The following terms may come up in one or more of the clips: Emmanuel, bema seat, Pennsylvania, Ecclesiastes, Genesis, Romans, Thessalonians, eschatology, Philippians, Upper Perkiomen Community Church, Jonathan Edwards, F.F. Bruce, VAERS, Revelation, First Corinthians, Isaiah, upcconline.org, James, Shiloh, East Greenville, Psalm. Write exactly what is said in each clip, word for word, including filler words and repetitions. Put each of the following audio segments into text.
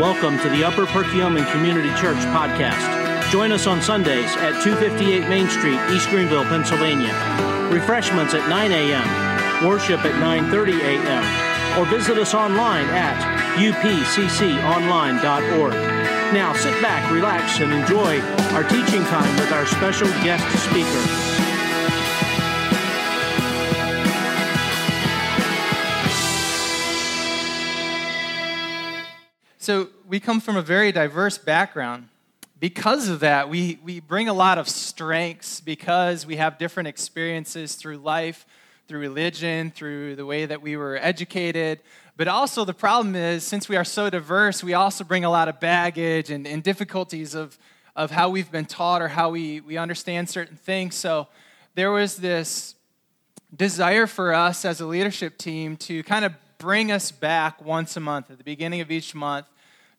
Welcome to the Upper Perkiomen Community Church podcast. Join us on Sundays at two fifty-eight Main Street, East Greenville, Pennsylvania. Refreshments at nine a.m., worship at nine thirty a.m., or visit us online at u p c c online dot org. Now sit back, relax, and enjoy our teaching time with our special guest speaker. So we come from a very diverse background. Because of that, we, we bring a lot of strengths because we have different experiences through life, through religion, through the way that we were educated. But also the problem is, since we are so diverse, we also bring a lot of baggage and, and difficulties of, of how we've been taught or how we, we understand certain things. So there was this desire for us as a leadership team to kind of bring us back once a month, at the beginning of each month,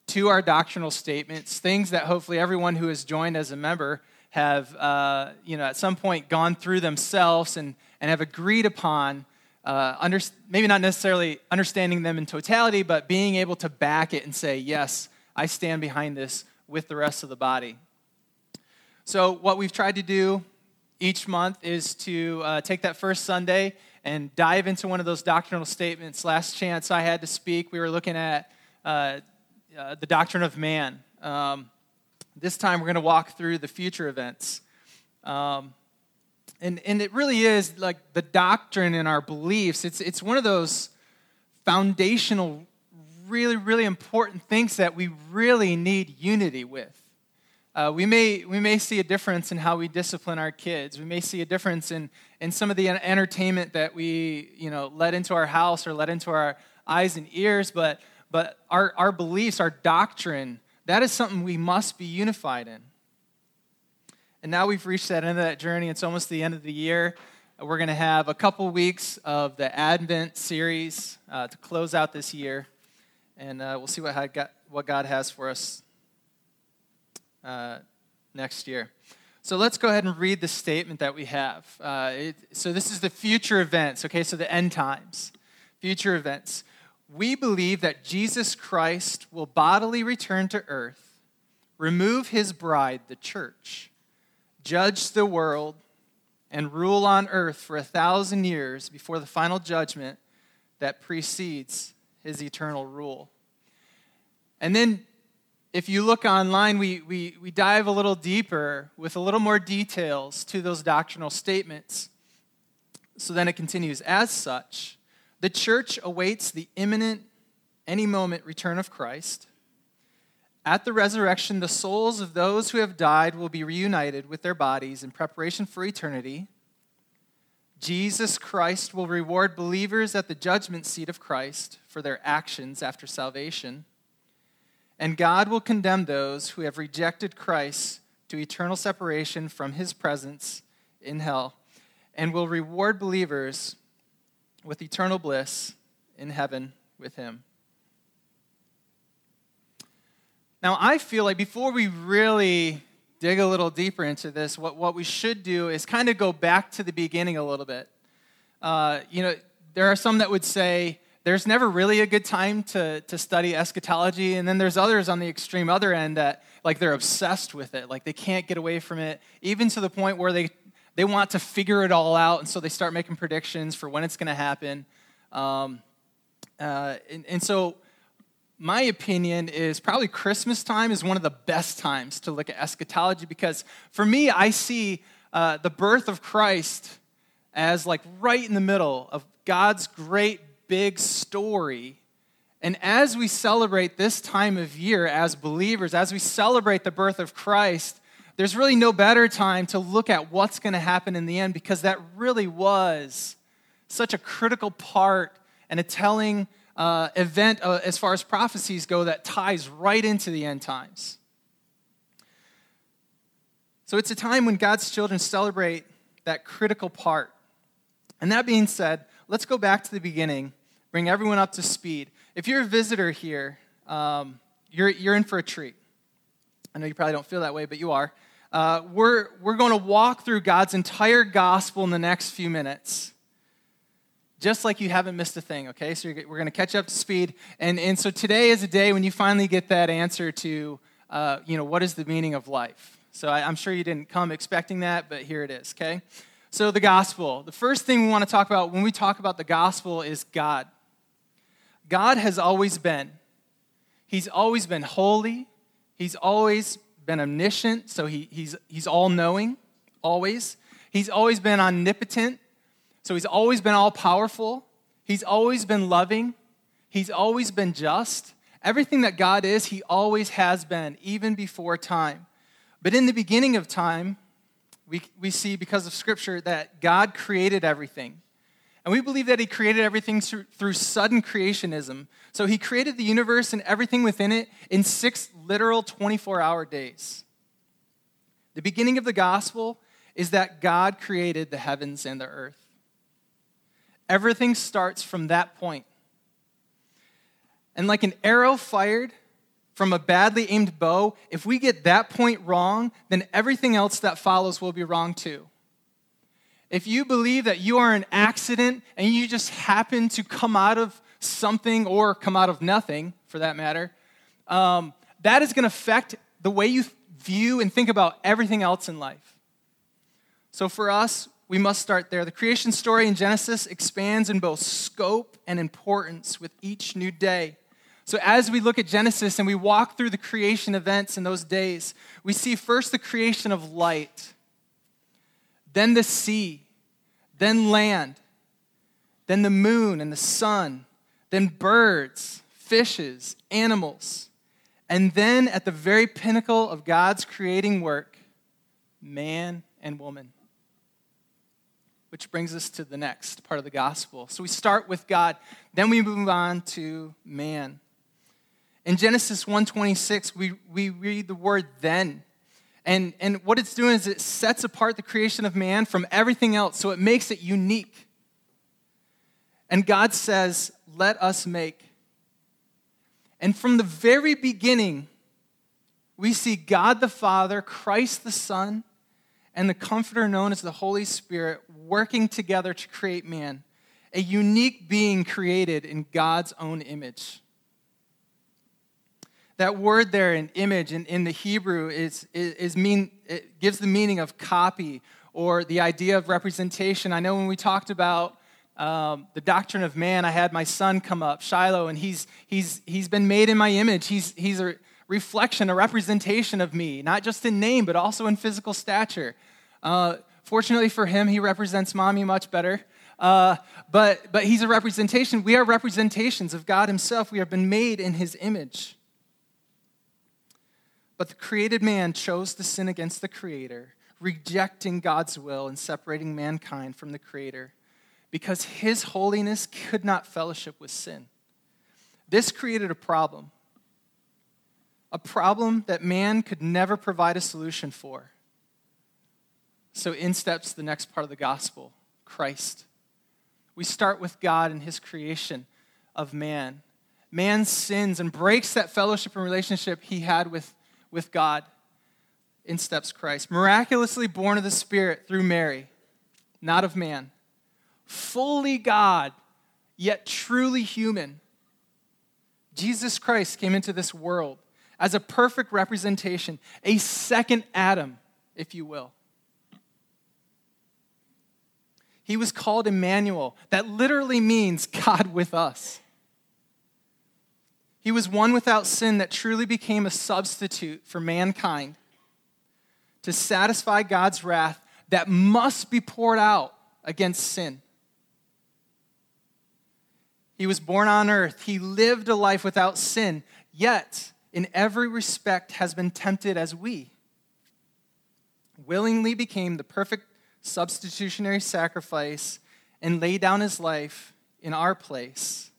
to our doctrinal statements, things that hopefully everyone who has joined as a member have, uh, you know, at some point gone through themselves and, and have agreed upon, uh, under, maybe not necessarily understanding them in totality, but being able to back it and say, yes, I stand behind this with the rest of the body. So what we've tried to do each month is to uh, take that first Sunday and dive into one of those doctrinal statements. Last chance I had to speak, we were looking at uh, Uh, the doctrine of man. Um, this time we're going to walk through the future events. Um, and, and it really is like the doctrine in our beliefs. It's, it's one of those foundational, really, really important things that we really need unity with. Uh, we may we may see a difference in how we discipline our kids. We may see a difference in, in some of the entertainment that we, you know, let into our house or let into our eyes and ears, but But our, our beliefs, our doctrine, that is something we must be unified in. And now we've reached that end of that journey. It's almost the end of the year. We're going to have a couple weeks of the Advent series uh, to close out this year. And uh, we'll see what God, what God has for us uh, next year. So let's go ahead and read the statement that we have. Uh, it, so this is the future events, okay? So the end times, future events. We believe that Jesus Christ will bodily return to earth, remove his bride, the church, judge the world, and rule on earth for a thousand years before the final judgment that precedes his eternal rule. And then if you look online, we, we, we dive a little deeper with a little more details to those doctrinal statements. So then it continues, as such, the church awaits the imminent, any moment, return of Christ. At the resurrection, the souls of those who have died will be reunited with their bodies in preparation for eternity. Jesus Christ will reward believers at the judgment seat of Christ for their actions after salvation. And God will condemn those who have rejected Christ to eternal separation from his presence in hell, and will reward believers with eternal bliss in heaven with him. Now, I feel like before we really dig a little deeper into this, what, what we should do is kind of go back to the beginning a little bit. Uh, you know, there are some that would say there's never really a good time to, to study eschatology, and then there's others on the extreme other end that, like, they're obsessed with it. Like, they can't get away from it, even to the point where they They want to figure it all out, and so they start making predictions for when it's going to happen. Um, uh, and, and so my opinion is probably Christmas time is one of the best times to look at eschatology, because for me, I see uh, the birth of Christ as like right in the middle of God's great big story. And as we celebrate this time of year as believers, as we celebrate the birth of Christ, there's really no better time to look at what's going to happen in the end, because that really was such a critical part and a telling uh, event uh, as far as prophecies go that ties right into the end times. So it's a time when God's children celebrate that critical part. And that being said, let's go back to the beginning, bring everyone up to speed. If you're a visitor here, um, you're you're in for a treat. I know you probably don't feel that way, but you are. Uh, we're we're going to walk through God's entire gospel in the next few minutes. just like you haven't missed a thing, okay? So you're, we're going to catch up to speed. And, and so today is a day when you finally get that answer to, uh, you know, what is the meaning of life? So I, I'm sure you didn't come expecting that, but here it is, okay? So the gospel. The first thing we want to talk about when we talk about the gospel is God. God has always been. He's always been holy. He's always been omniscient, so he, he's, he's all-knowing, always. He's always been omnipotent, so he's always been all-powerful. He's always been loving. He's always been just. Everything that God is, he always has been, even before time. But in the beginning of time, we, we see because of Scripture that God created everything. And we believe that he created everything through, through sudden creationism. So he created the universe and everything within it in six literal twenty-four hour days. The beginning of the gospel is that God created the heavens and the earth. Everything starts from that point. And like an arrow fired from a badly aimed bow, if we get that point wrong, then everything else that follows will be wrong too. If you believe that you are an accident and you just happen to come out of something or come out of nothing, for that matter, um, that is going to affect the way you view and think about everything else in life. So for us, we must start there. The creation story in Genesis expands in both scope and importance with each new day. So as we look at Genesis and we walk through the creation events in those days, we see first the creation of light, then the sea, then land, then the moon and the sun, then birds, fishes, animals, and then at the very pinnacle of God's creating work, man and woman. Which brings us to the next part of the gospel. So we start with God, then we move on to man. In Genesis one twenty-six, we, we read the word then. And, and what it's doing is it sets apart the creation of man from everything else, so it makes it unique. And God says, let us make. And from the very beginning, we see God the Father, Christ the Son, and the Comforter known as the Holy Spirit working together to create man, a unique being created in God's own image. That word there in image in, in the Hebrew is, is, is mean, it gives the meaning of copy or the idea of representation. I know when we talked about um, the doctrine of man, I had my son come up, Shiloh, and he's he's he's been made in my image. He's he's a reflection, a representation of me, not just in name, but also in physical stature. Uh, fortunately for him, he represents mommy much better. Uh, but but he's a representation. We are representations of God himself. We have been made in his image. But the created man chose to sin against the Creator, rejecting God's will and separating mankind from the Creator because his holiness could not fellowship with sin. This created a problem, a problem that man could never provide a solution for. So in steps the next part of the gospel, Christ. We start with God and his creation of man. Man sins and breaks that fellowship and relationship he had with With God, in steps Christ, miraculously born of the Spirit through Mary, not of man, fully God, yet truly human. Jesus Christ came into this world as a perfect representation, a second Adam, if you will. He was called Emmanuel. That literally means God with us. He was one without sin that truly became a substitute for mankind to satisfy God's wrath that must be poured out against sin. He was born on earth. He lived a life without sin, yet in every respect has been tempted as we. Willingly became the perfect substitutionary sacrifice and laid down his life in our place.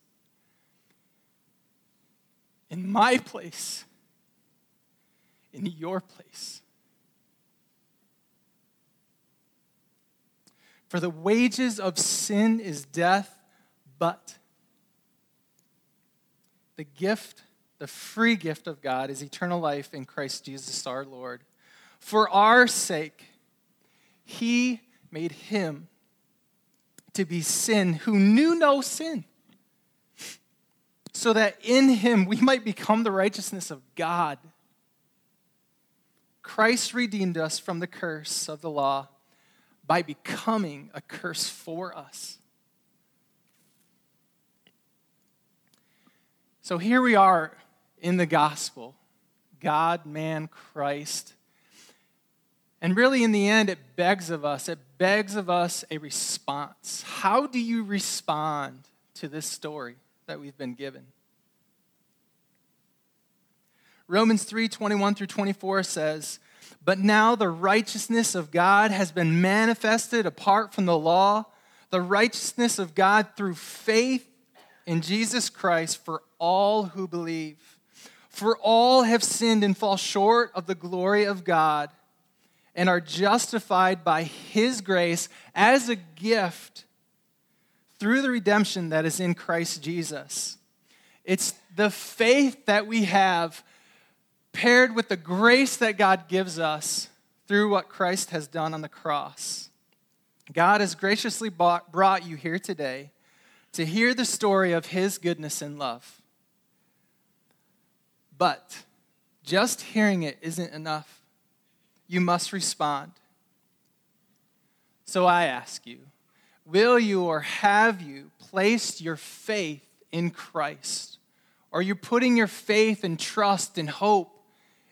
In my place, in your place. For the wages of sin is death, but the gift, the free gift of God is eternal life in Christ Jesus our Lord. For our sake, he made him to be sin, who knew no sin, so that in him we might become the righteousness of God. Christ redeemed us from the curse of the law by becoming a curse for us. So here we are in the gospel, God, man, Christ. And really in the end, it begs of us, it begs of us a response. How do you respond to this story that we've been given? Romans three, twenty-one through twenty-four says, "But now the righteousness of God has been manifested apart from the law, the righteousness of God through faith in Jesus Christ for all who believe. For all have sinned and fall short of the glory of God and are justified by his grace as a gift through the redemption that is in Christ Jesus." It's the faith that we have paired with the grace that God gives us through what Christ has done on the cross. God has graciously bought, brought you here today to hear the story of his goodness and love. But just hearing it isn't enough. You must respond. So I ask you, will you or have you placed your faith in Christ? Are you putting your faith and trust and hope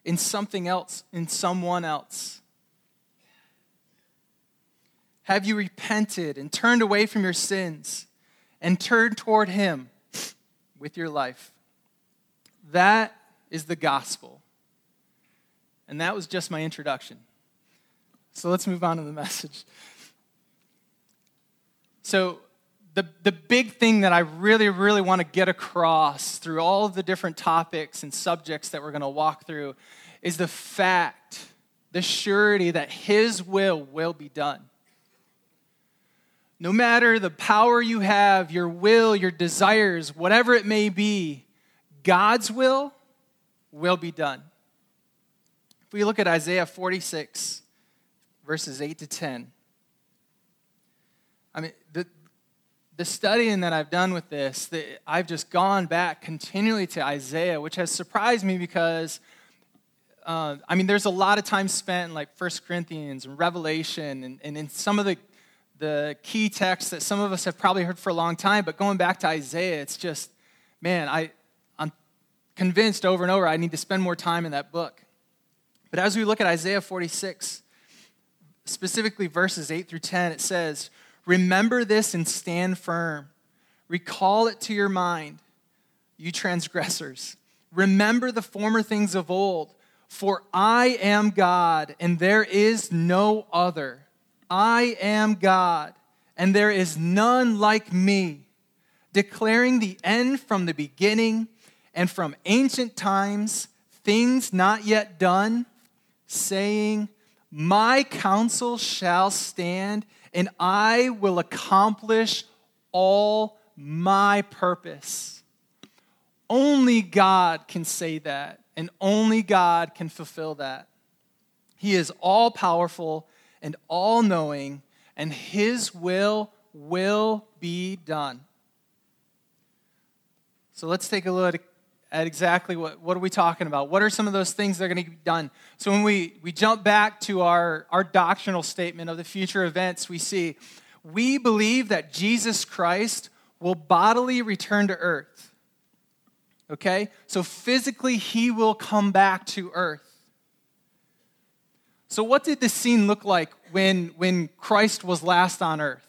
in something else, in someone else? Have you repented and turned away from your sins and turned toward him with your life? That is the gospel. And that was just my introduction. So let's move on to the message. So the, the big thing that I really, really want to get across through all of the different topics and subjects that we're going to walk through is the fact, the surety that his will will be done. No matter the power you have, your will, your desires, whatever it may be, God's will will be done. If we look at Isaiah forty-six, verses eight to ten, I mean, the, the studying that I've done with this, the, I've just gone back continually to Isaiah, which has surprised me because, uh, I mean, there's a lot of time spent in like First Corinthians and Revelation and, and in some of the, the key texts that some of us have probably heard for a long time, but going back to Isaiah, it's just, man, I... convinced over and over, I need to spend more time in that book. But as we look at Isaiah forty-six, specifically verses eight through ten, it says, "Remember this and stand firm. Recall it to your mind, you transgressors. Remember the former things of old, for I am God and there is no other. I am God and there is none like me, declaring the end from the beginning, and from ancient times, things not yet done, saying, my counsel shall stand, and I will accomplish all my purpose." Only God can say that, and only God can fulfill that. He is all-powerful and all-knowing, and his will will be done. So let's take a look at At exactly what, what are we talking about? What are some of those things that are going to be done? So when we, we jump back to our, our doctrinal statement of the future events, we see, we believe that Jesus Christ will bodily return to earth. Okay? So physically, he will come back to earth. So what did the scene look like when, when Christ was last on earth?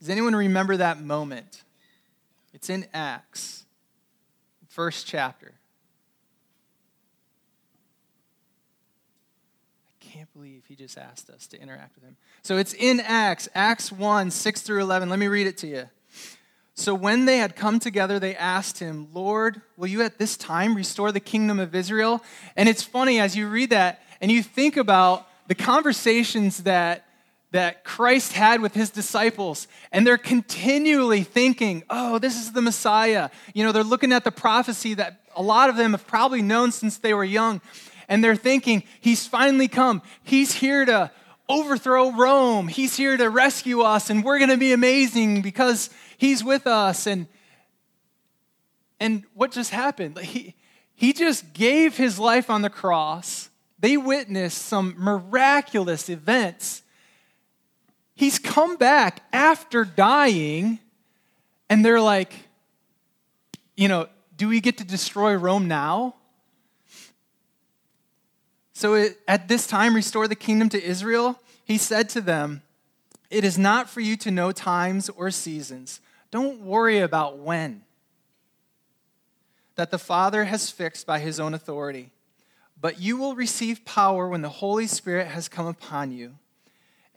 Does anyone remember that moment? It's in Acts, first chapter. I can't believe he just asked us to interact with him. So it's in Acts, Acts one, six through eleven. Let me read it to you. "So when they had come together, they asked him, 'Lord, will you at this time restore the kingdom of Israel?'" And it's funny as you read that and you think about the conversations that that Christ had with his disciples, and they're continually thinking, oh, this is the Messiah. You know, they're looking at the prophecy that a lot of them have probably known since they were young, and they're thinking, he's finally come. He's here to overthrow Rome. He's here to rescue us, and we're going to be amazing because he's with us. And and what just happened? He, he just gave his life on the cross. They witnessed some miraculous events. He's come back after dying, and they're like, you know, do we get to destroy Rome now? So it, at this time, restore the kingdom to Israel. He said to them, it is not for you to know times or seasons. Don't worry about when. That the Father has fixed by his own authority. But you will receive power when the Holy Spirit has come upon you.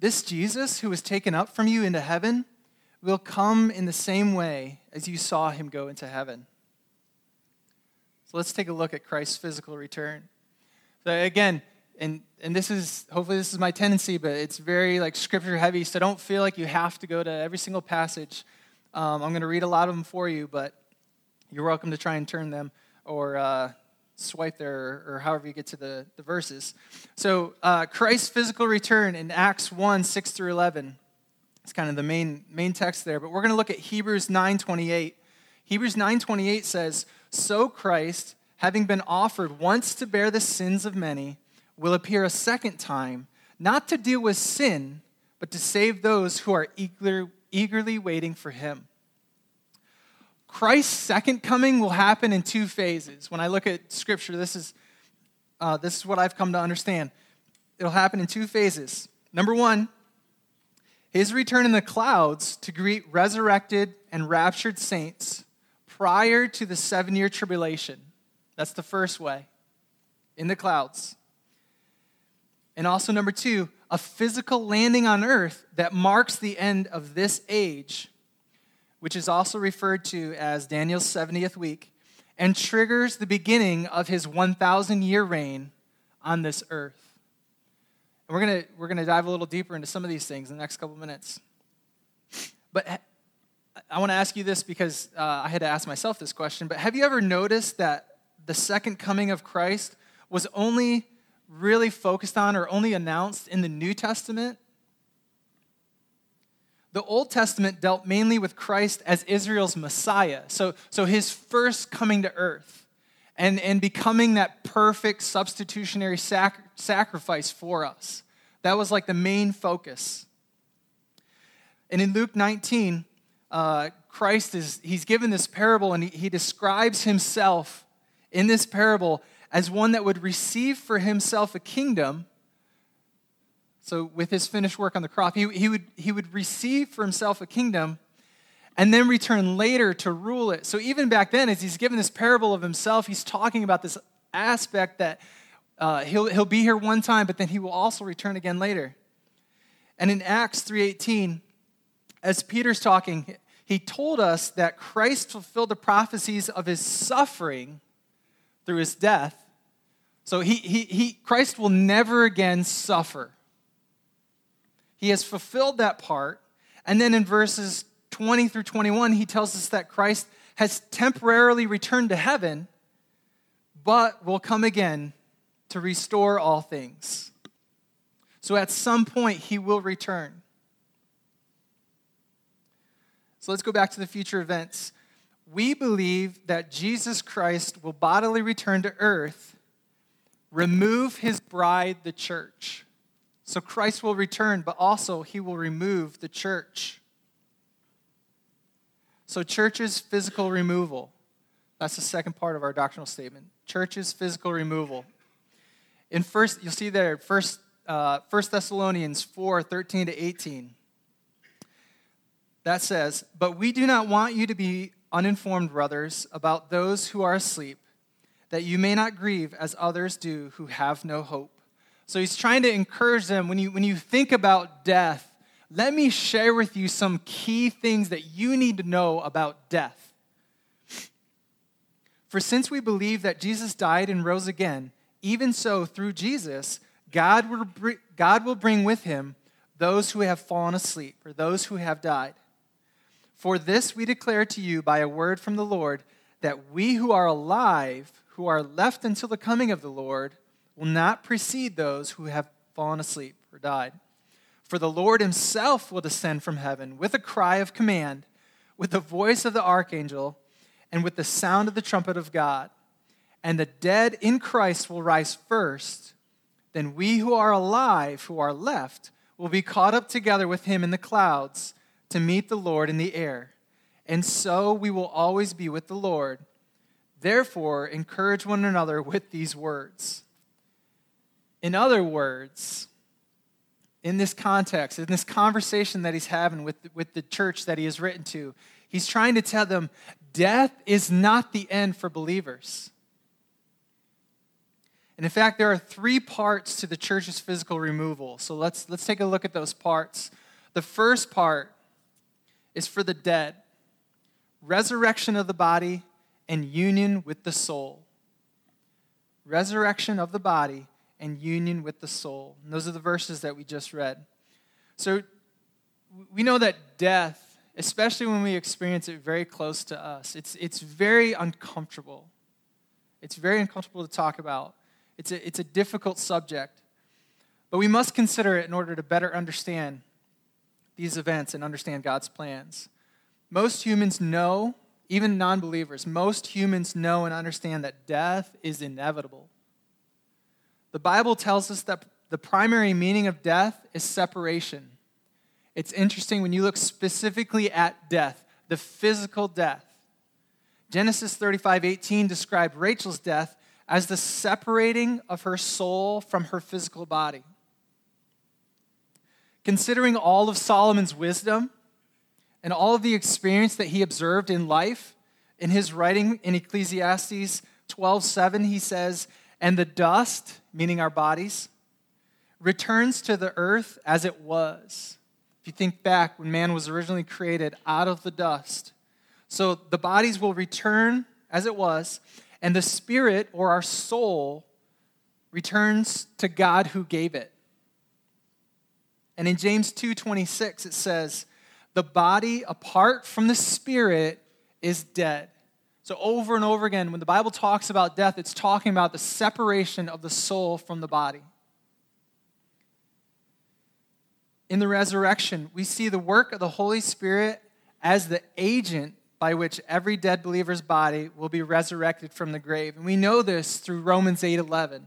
This Jesus who was taken up from you into heaven will come in the same way as you saw him go into heaven. So let's take a look at Christ's physical return. So again, and and this is, hopefully this is my tendency, but it's very like scripture heavy, so don't feel like you have to go to every single passage. Um, I'm going to read a lot of them for you, but you're welcome to try and turn them or uh, swipe there or, or however you get to the, the verses. So uh, Christ's physical return in Acts one, six through eleven. It's kind of the main main text there, but we're going to look at Hebrews nine twenty-eight. Hebrews nine twenty-eight says, So Christ, having been offered once to bear the sins of many, will appear a second time, not to deal with sin, but to save those who are eager, eagerly waiting for him. Christ's second coming will happen in two phases. When I look at Scripture, this is uh, this is what I've come to understand. It'll happen in two phases. Number one, his return in the clouds to greet resurrected and raptured saints prior to the seven-year tribulation. That's the first way, in the clouds. And also number two, a physical landing on earth that marks the end of this age, which is also referred to as Daniel's seventieth week, and triggers the beginning of his one thousand year reign on this earth. And we're gonna we're gonna dive a little deeper into some of these things in the next couple minutes. But I want to ask you this because uh, I had to ask myself this question. But have you ever noticed that the second coming of Christ was only really focused on or only announced in the New Testament? The Old Testament dealt mainly with Christ as Israel's Messiah, so so his first coming to earth. And, and becoming that perfect substitutionary sac- sacrifice for us. That was like the main focus. And in Luke nineteen, uh, Christ is, he's given this parable, and he, he describes himself in this parable as one that would receive for himself a kingdom. So with his finished work on the cross, he, he would, he would receive for himself a kingdom and then return later to rule it. So even back then, as he's given this parable of himself, he's talking about this aspect that uh, he'll, he'll be here one time, but then he will also return again later. And in Acts three eighteen, as Peter's talking, he told us that Christ fulfilled the prophecies of his suffering through his death. So he he, he Christ will never again suffer. He has fulfilled that part. And then in verses twenty through twenty-one, he tells us that Christ has temporarily returned to heaven, but will come again to restore all things. So at some point, he will return. So let's go back to the future events. We believe that Jesus Christ will bodily return to earth, remove his bride, the church. So Christ will return, but also he will remove the church. So church's physical removal. That's the second part of our doctrinal statement. Church's physical removal. In first, you'll see there, first, uh, First Thessalonians four, thirteen to eighteen. That says, But we do not want you to be uninformed, brothers, about those who are asleep, that you may not grieve as others do who have no hope. So he's trying to encourage them, when you, when you think about death, let me share with you some key things that you need to know about death. For since we believe that Jesus died and rose again, even so through Jesus, God will, br- God will bring with him those who have fallen asleep, or those who have died. For this we declare to you by a word from the Lord, that we who are alive, who are left until the coming of the Lord, will not precede those who have fallen asleep or died. For the Lord himself will descend from heaven with a cry of command, with the voice of the archangel, and with the sound of the trumpet of God. And the dead in Christ will rise first. Then we who are alive, who are left, will be caught up together with him in the clouds to meet the Lord in the air. And so we will always be with the Lord. Therefore, encourage one another with these words. In other words, in this context, in this conversation that he's having with, with the church that he has written to, he's trying to tell them death is not the end for believers. And in fact, there are three parts to the church's physical removal. So let's, let's take a look at those parts. The first part is for the dead, resurrection of the body and union with the soul. Resurrection of the body and union with the soul. And those are the verses that we just read. So we know that death, especially when we experience it very close to us, it's it's very uncomfortable. It's very uncomfortable to talk about. It's a, it's a difficult subject. But we must consider it in order to better understand these events and understand God's plans. Most humans know, even non-believers, most humans know and understand that death is inevitable. The Bible tells us that the primary meaning of death is separation. It's interesting when you look specifically at death, the physical death. Genesis thirty-five eighteen described Rachel's death as the separating of her soul from her physical body. Considering all of Solomon's wisdom and all of the experience that he observed in life, in his writing in Ecclesiastes twelve seven, he says, and the dust, meaning our bodies, returns to the earth as it was. If you think back when man was originally created out of the dust. So the bodies will return as it was, and the spirit, or our soul, returns to God who gave it. And in James two twenty-six, it says, the body apart from the spirit is dead. So over and over again, when the Bible talks about death, it's talking about the separation of the soul from the body. In the resurrection, we see the work of the Holy Spirit as the agent by which every dead believer's body will be resurrected from the grave. And we know this through Romans eight eleven.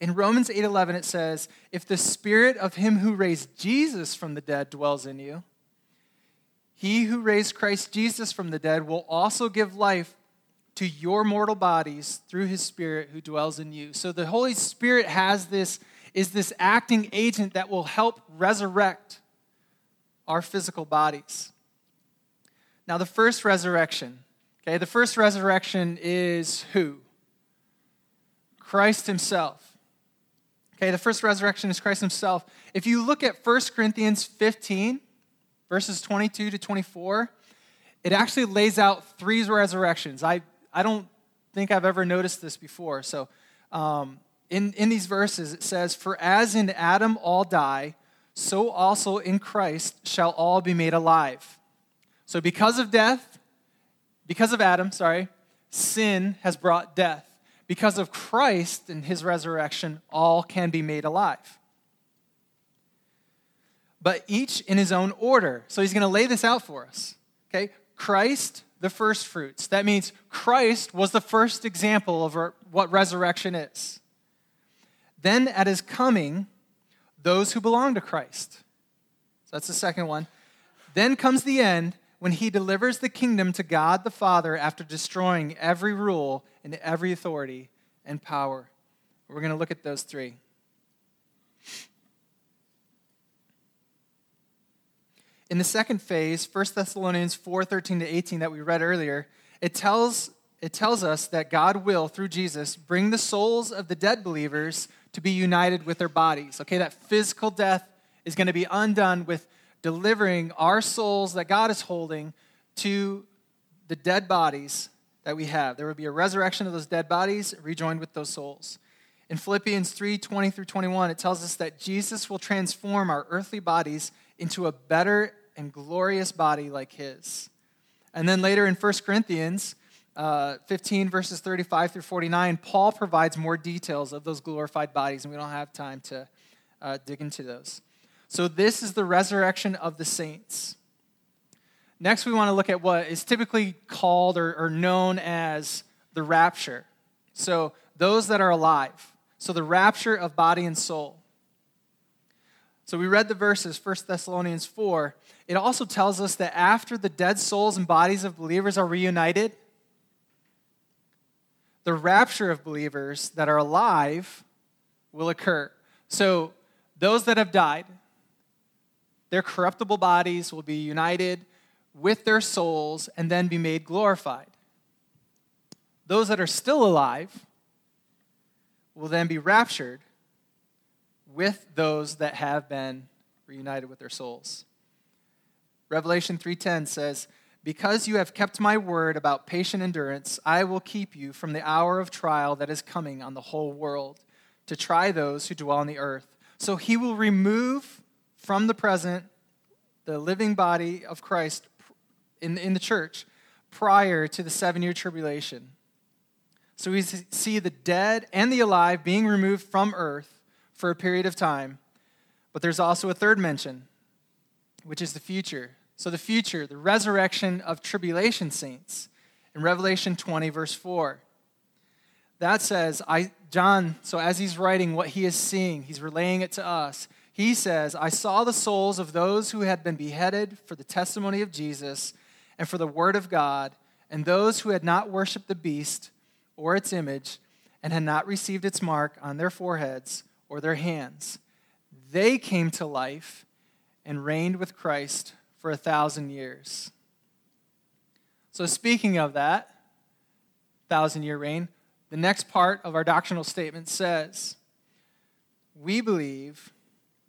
In Romans eight eleven, it says, if the spirit of him who raised Jesus from the dead dwells in you, he who raised Christ Jesus from the dead will also give life to your mortal bodies through his spirit who dwells in you. So the Holy Spirit has this, is this acting agent that will help resurrect our physical bodies. Now the first resurrection, okay, the first resurrection is who? Christ himself. Okay, the first resurrection is Christ himself. If you look at First Corinthians fifteen, verses twenty-two to twenty-four, it actually lays out three resurrections. I, I don't think I've ever noticed this before. So um, in, in these verses, it says, for as in Adam all die, so also in Christ shall all be made alive. So because of death, because of Adam, sorry, sin has brought death. Because of Christ and his resurrection, all can be made alive. But each in his own order. So he's going to lay this out for us. Okay, Christ, the first fruits. That means Christ was the first example of what resurrection is. Then at his coming, those who belong to Christ. So that's the second one. Then comes the end when he delivers the kingdom to God the Father after destroying every rule and every authority and power. We're going to look at those three. In the second phase, First Thessalonians four thirteen to eighteen that we read earlier, it tells it tells us that God will, through Jesus, bring the souls of the dead believers to be united with their bodies. Okay, that physical death is going to be undone with delivering our souls that God is holding to the dead bodies that we have. There will be a resurrection of those dead bodies rejoined with those souls. In Philippians three, twenty through twenty-one, it tells us that Jesus will transform our earthly bodies into a better and glorious body like his. And then later in First Corinthians uh, fifteen, verses thirty-five through forty-nine, Paul provides more details of those glorified bodies, and we don't have time to uh, dig into those. So this is the resurrection of the saints. Next, we want to look at what is typically called or, or known as the rapture. So those that are alive. So the rapture of body and soul. So we read the verses, First Thessalonians four. It also tells us that after the dead souls and bodies of believers are reunited, the rapture of believers that are alive will occur. So those that have died, their corruptible bodies will be united with their souls and then be made glorified. Those that are still alive will then be raptured with those that have been reunited with their souls. Revelation three ten says, "Because you have kept my word about patient endurance, I will keep you from the hour of trial that is coming on the whole world to try those who dwell on the earth. So he will remove from the present the living body of Christ in, in the church prior to the seven-year tribulation." So we see the dead and the alive being removed from earth for a period of time. But there's also a third mention, which is the future. So the future, the resurrection of tribulation saints. In Revelation twenty, verse four, that says, I John, so as he's writing what he is seeing, he's relaying it to us. He says, "I saw the souls of those who had been beheaded for the testimony of Jesus and for the word of God, and those who had not worshiped the beast or its image and had not received its mark on their foreheads or their hands. They came to life and reigned with Christ for a thousand years." So speaking of that thousand-year reign, the next part of our doctrinal statement says, we believe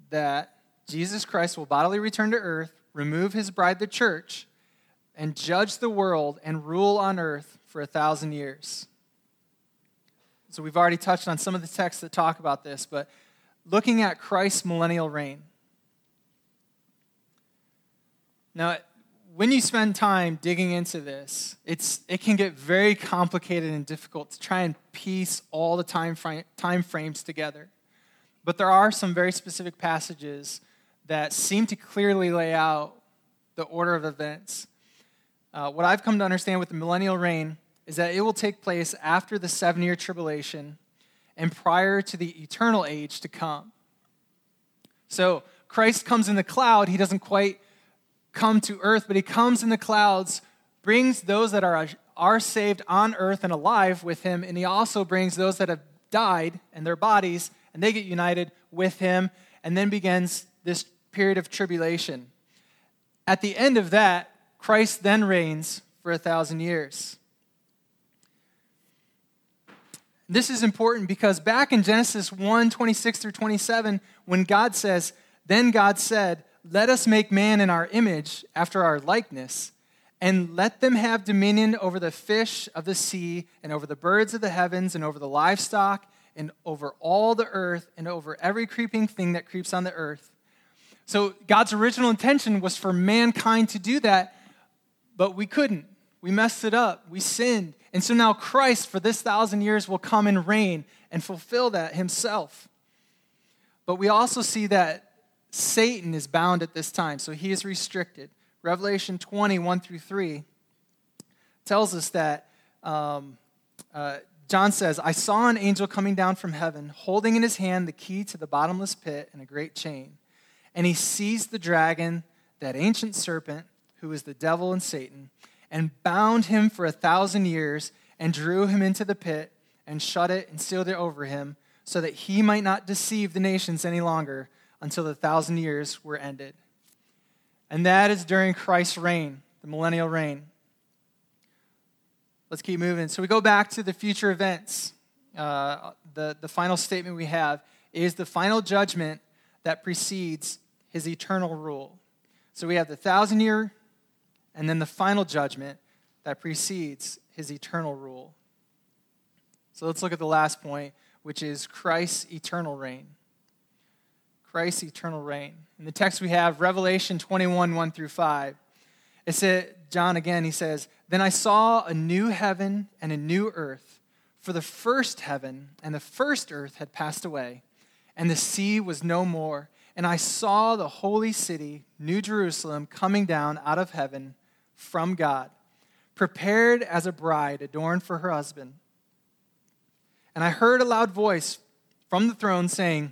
that Jesus Christ will bodily return to earth, remove his bride, the church, and judge the world and rule on earth for a thousand years. So we've already touched on some of the texts that talk about this, but looking at Christ's millennial reign. Now, when you spend time digging into this, it's it can get very complicated and difficult to try and piece all the time frame, time frames together. But there are some very specific passages that seem to clearly lay out the order of events. Uh, what I've come to understand with the millennial reign is that it will take place after the seven-year tribulation and prior to the eternal age to come. So Christ comes in the cloud. He doesn't quite come to earth, but he comes in the clouds, brings those that are, are saved on earth and alive with him, and he also brings those that have died and their bodies, and they get united with him, and then begins this period of tribulation. At the end of that, Christ then reigns for a thousand years. This is important because back in Genesis one, twenty-six through twenty-seven, when God says, "Then God said, let us make man in our image, after our likeness, and let them have dominion over the fish of the sea, and over the birds of the heavens, and over the livestock, and over all the earth, and over every creeping thing that creeps on the earth." So God's original intention was for mankind to do that, but we couldn't. We messed it up. We sinned. And so now Christ, for this thousand years, will come and reign and fulfill that himself. But we also see that Satan is bound at this time, so he is restricted. Revelation twenty, one through three tells us that um, uh, John says, "I saw an angel coming down from heaven, holding in his hand the key to the bottomless pit and a great chain. And he seized the dragon, that ancient serpent, who is the devil and Satan, and bound him for a thousand years, and drew him into the pit, and shut it and sealed it over him, so that he might not deceive the nations any longer until the thousand years were ended." And that is during Christ's reign, the millennial reign. Let's keep moving. So we go back to the future events. Uh, the, the final statement we have is the final judgment that precedes his eternal rule. So we have the thousand year and then the final judgment that precedes his eternal rule. So let's look at the last point, which is Christ's eternal reign. Christ's eternal reign. In the text we have Revelation twenty-one, one through five. It said, John again, he says, "Then I saw a new heaven and a new earth, for the first heaven and the first earth had passed away, and the sea was no more. And I saw the holy city, New Jerusalem, coming down out of heaven from God, prepared as a bride adorned for her husband. And I heard a loud voice from the throne saying,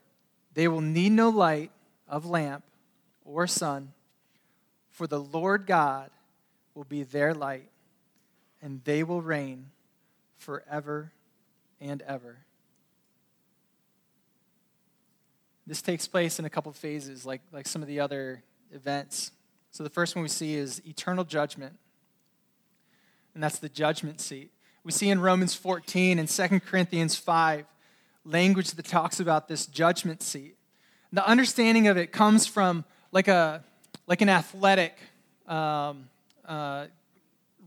They will need no light of lamp or sun, for the Lord God will be their light, and they will reign forever and ever.'" This takes place in a couple of phases, like, like some of the other events. So the first one we see is eternal judgment, and that's the judgment seat. We see in Romans fourteen and Second Corinthians five language that talks about this judgment seat. The understanding of it comes from like a like an athletic um, uh,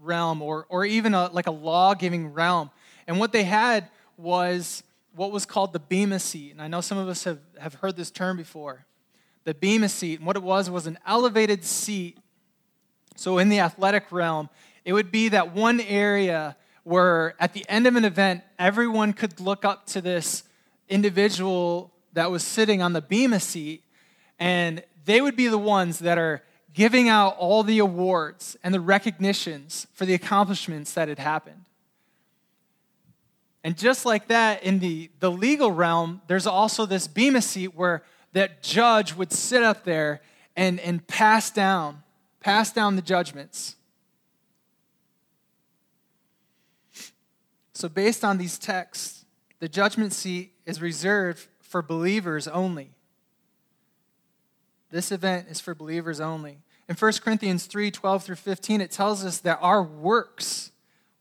realm, or or even a, like a law-giving realm. And what they had was what was called the bema seat. And I know some of us have, have heard this term before. The bema seat, and what it was, was an elevated seat. So in the athletic realm, it would be that one area where at the end of an event, everyone could look up to this individual that was sitting on the bema seat, and they would be the ones that are giving out all the awards and the recognitions for the accomplishments that had happened. And just like that, in the, the legal realm, there's also this bema seat where that judge would sit up there and, and pass down, pass down the judgments. So based on these texts, the judgment seat is reserved for believers only. This event is for believers only. In First Corinthians three, twelve through fifteen, it tells us that our works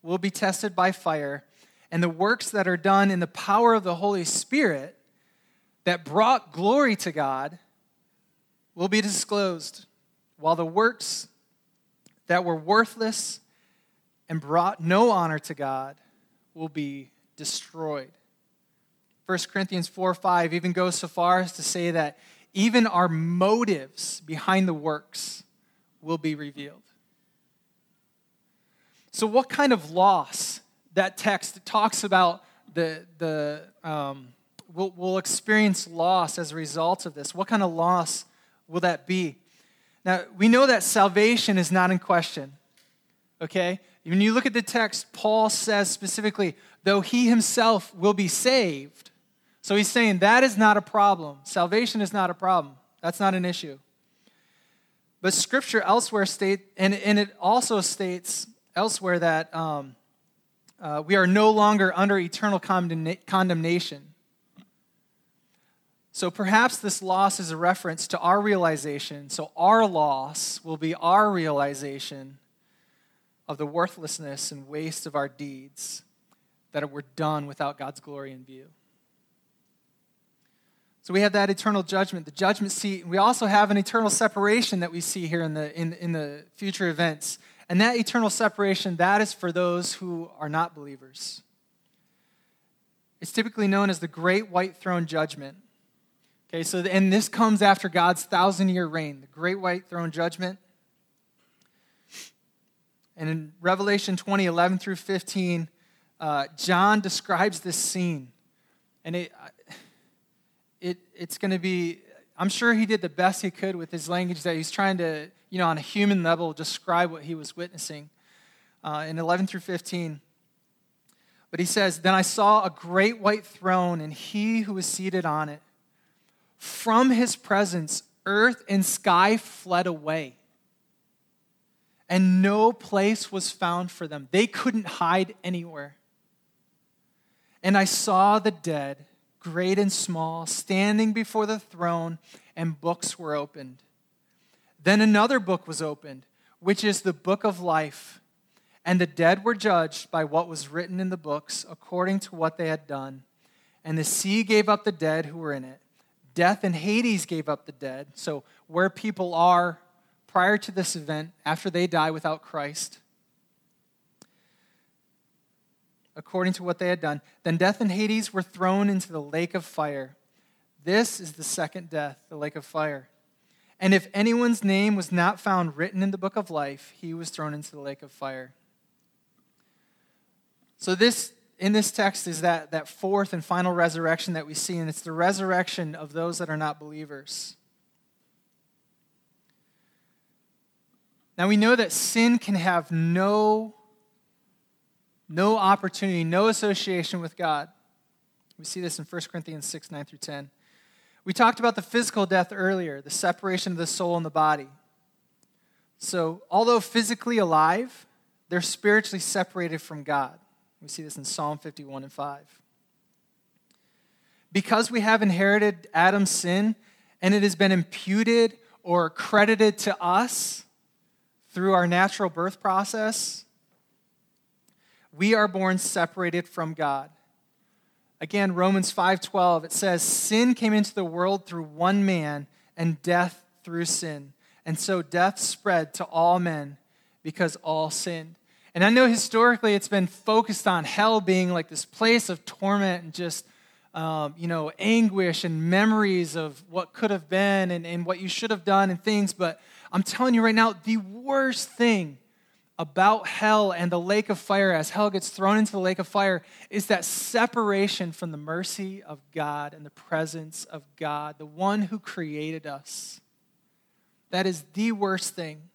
will be tested by fire, and the works that are done in the power of the Holy Spirit that brought glory to God will be disclosed, while the works that were worthless and brought no honor to God will be destroyed. First Corinthians four, five even goes so far as to say that even our motives behind the works will be revealed. So what kind of loss? That text talks about the, the um, we'll, we'll experience loss as a result of this. What kind of loss will that be? Now, we know that salvation is not in question, okay? When you look at the text, Paul says specifically, though he himself will be saved. So he's saying that is not a problem. Salvation is not a problem. That's not an issue. But Scripture elsewhere states, and, and it also states elsewhere that um, Uh, we are no longer under eternal condemn- condemnation. So perhaps this loss is a reference to our realization. So our loss will be our realization of the worthlessness and waste of our deeds that were done without God's glory in view. So we have that eternal judgment, the judgment seat. We also have an eternal separation that we see here in the in, in the future events. And that eternal separation, that is for those who are not believers. It's typically known as the Great White Throne Judgment. Okay, so and this comes after God's thousand-year reign, the Great White Throne Judgment. And in Revelation twenty, eleven through fifteen, uh, John describes this scene. And it, it it's going to be, I'm sure he did the best he could with his language that he's trying to, you know, on a human level, describe what he was witnessing. uh, in eleven through fifteen. But he says, "Then I saw a great white throne and he who was seated on it. From his presence, earth and sky fled away, and no place was found for them. They couldn't hide anywhere. And I saw the dead, great and small, standing before the throne, and books were opened. Then another book was opened, which is the book of life. And the dead were judged by what was written in the books according to what they had done. And the sea gave up the dead who were in it. Death and Hades gave up the dead." So where people are prior to this event, after they die without Christ, according to what they had done. "Then death and Hades were thrown into the lake of fire. This is the second death, the lake of fire. And if anyone's name was not found written in the book of life, he was thrown into the lake of fire." So this, in this text, is that, that fourth and final resurrection that we see, and it's the resurrection of those that are not believers. Now we know that sin can have no, no opportunity, no association with God. We see this in First Corinthians six, nine through ten. We talked about the physical death earlier, the separation of the soul and the body. So although physically alive, they're spiritually separated from God. We see this in Psalm fifty-one and five. Because we have inherited Adam's sin, and it has been imputed or credited to us through our natural birth process, we are born separated from God. Again, Romans five twelve, it says, "Sin came into the world through one man, and death through sin. And so death spread to all men because all sinned." And I know historically it's been focused on hell being like this place of torment and just, um, you know, anguish and memories of what could have been and, and what you should have done and things. But I'm telling you right now, the worst thing about hell and the lake of fire, as hell gets thrown into the lake of fire, is that separation from the mercy of God and the presence of God, the one who created us. That is the worst thing.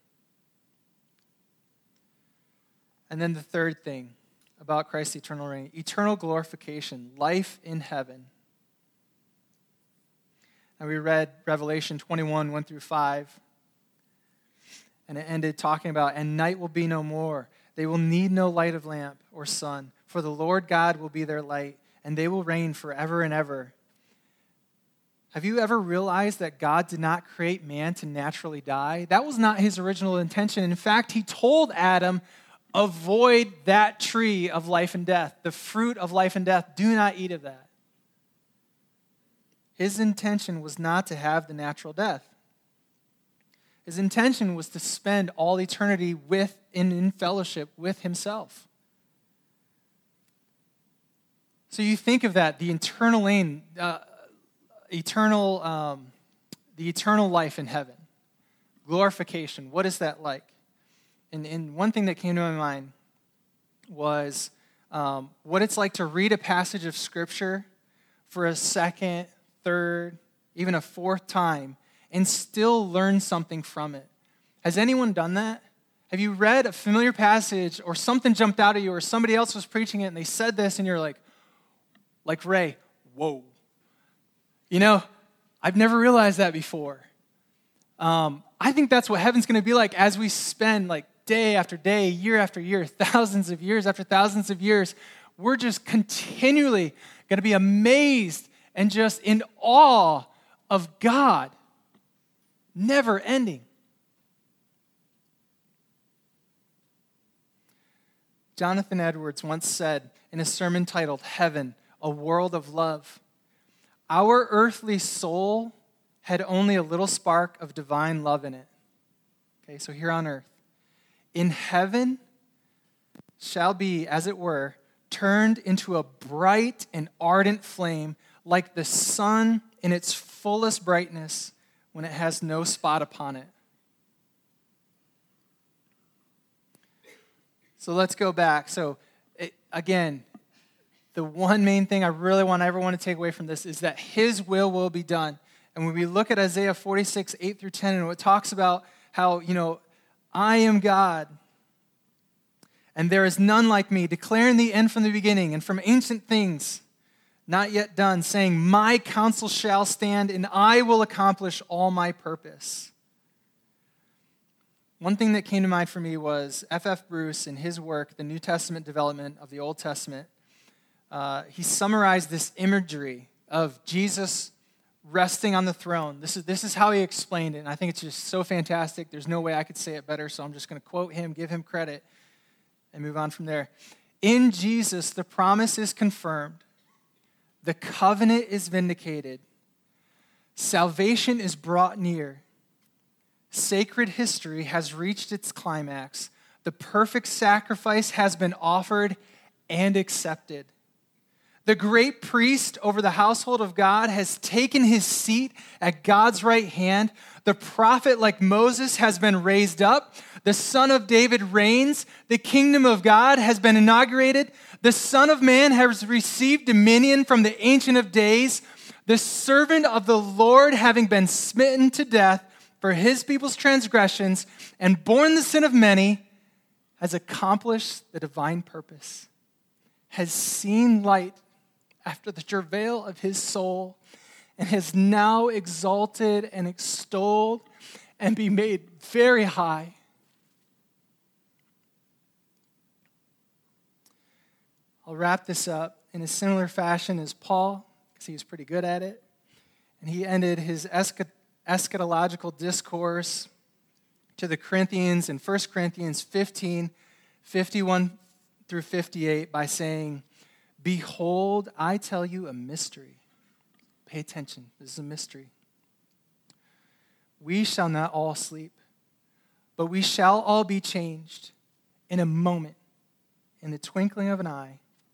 And then the third thing about Christ's eternal reign, eternal glorification, life in heaven. And we read Revelation twenty-one, one through five. And it ended talking about, "And night will be no more. They will need no light of lamp or sun, for the Lord God will be their light, and they will reign forever and ever." Have you ever realized that God did not create man to naturally die? That was not his original intention. In fact, he told Adam, "Avoid that tree of life and death, the fruit of life and death. Do not eat of that." His intention was not to have the natural death. His intention was to spend all eternity with and in fellowship with himself. So you think of that, the eternal lane, uh, eternal, um, the eternal life in heaven, glorification. What is that like? And, and one thing that came to my mind was um, what it's like to read a passage of Scripture for a second, third, even a fourth time, and still learn something from it. Has anyone done that? Have you read a familiar passage or something jumped out at you or somebody else was preaching it and they said this and you're like, like Ray, whoa. You know, I've never realized that before. Um, I think that's what heaven's going to be like as we spend like day after day, year after year, thousands of years after thousands of years. We're just continually going to be amazed and just in awe of God. Never ending. Jonathan Edwards once said in a sermon titled "Heaven, a World of Love," "Our earthly soul had only a little spark of divine love in it." Okay, so here on earth. "In heaven shall be, as it were, turned into a bright and ardent flame like the sun in its fullest brightness, when it has no spot upon it." So let's go back. So it, again, the one main thing I really want everyone to take away from this is that his will will be done. And when we look at Isaiah forty-six, eight through ten, and it talks about how, you know, I am God And there is none like me, declaring the end from the beginning and from ancient things not yet done, saying, my counsel shall stand and I will accomplish all my purpose. One thing that came to mind for me was F F Bruce in his work, The New Testament Development of the Old Testament. Uh, he summarized this imagery of Jesus resting on the throne. This is, this is how he explained it, and I think it's just so fantastic. There's no way I could say it better, so I'm just going to quote him, give him credit, and move on from there. In Jesus, the promise is confirmed. The covenant is vindicated. Salvation is brought near. Sacred history has reached its climax. The perfect sacrifice has been offered and accepted. The great priest over the household of God has taken his seat at God's right hand. The prophet like Moses has been raised up. The son of David reigns. The kingdom of God has been inaugurated. The Son of Man has received dominion from the Ancient of Days. The servant of the Lord, having been smitten to death for his people's transgressions and borne the sin of many, has accomplished the divine purpose, has seen light after the travail of his soul, and has now exalted and extolled and be made very high. I'll wrap this up in a similar fashion as Paul, because he was pretty good at it. And he ended his eschatological discourse to the Corinthians in First Corinthians fifteen, fifty-one through fifty-eight by saying, behold, I tell you a mystery. Pay attention. This is a mystery. We shall not all sleep, but we shall all be changed in a moment, in the twinkling of an eye,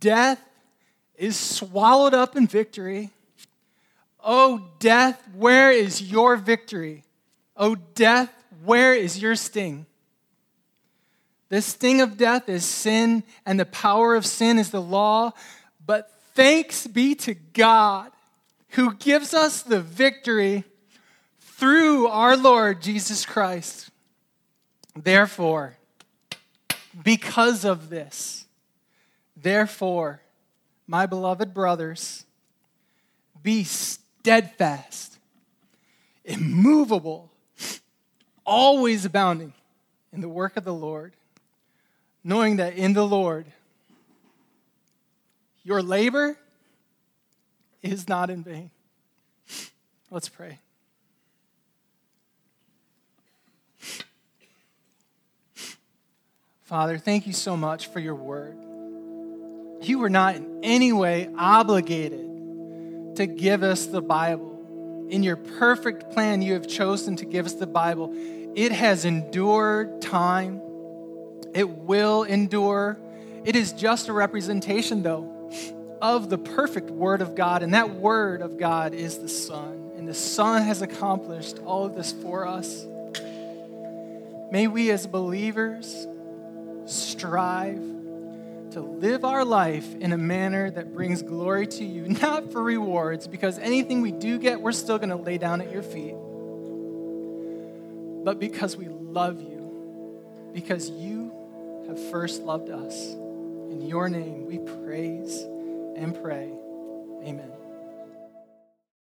death is swallowed up in victory. O death, where is your victory? O death, where is your sting? The sting of death is sin, and the power of sin is the law. But thanks be to God, who gives us the victory through our Lord Jesus Christ. Therefore, because of this, therefore, my beloved brothers, be steadfast, immovable, always abounding in the work of the Lord, knowing that in the Lord, your labor is not in vain. Let's pray. Father, thank you so much for your word. You were not in any way obligated to give us the Bible. In your perfect plan, you have chosen to give us the Bible. It has endured time. It will endure. It is just a representation, though, of the perfect Word of God, and that Word of God is the Son, and the Son has accomplished all of this for us. May we as believers strive to live our life in a manner that brings glory to you, not for rewards, because anything we do get, we're still going to lay down at your feet, but because we love you, because you have first loved us. In your name we praise and pray. Amen.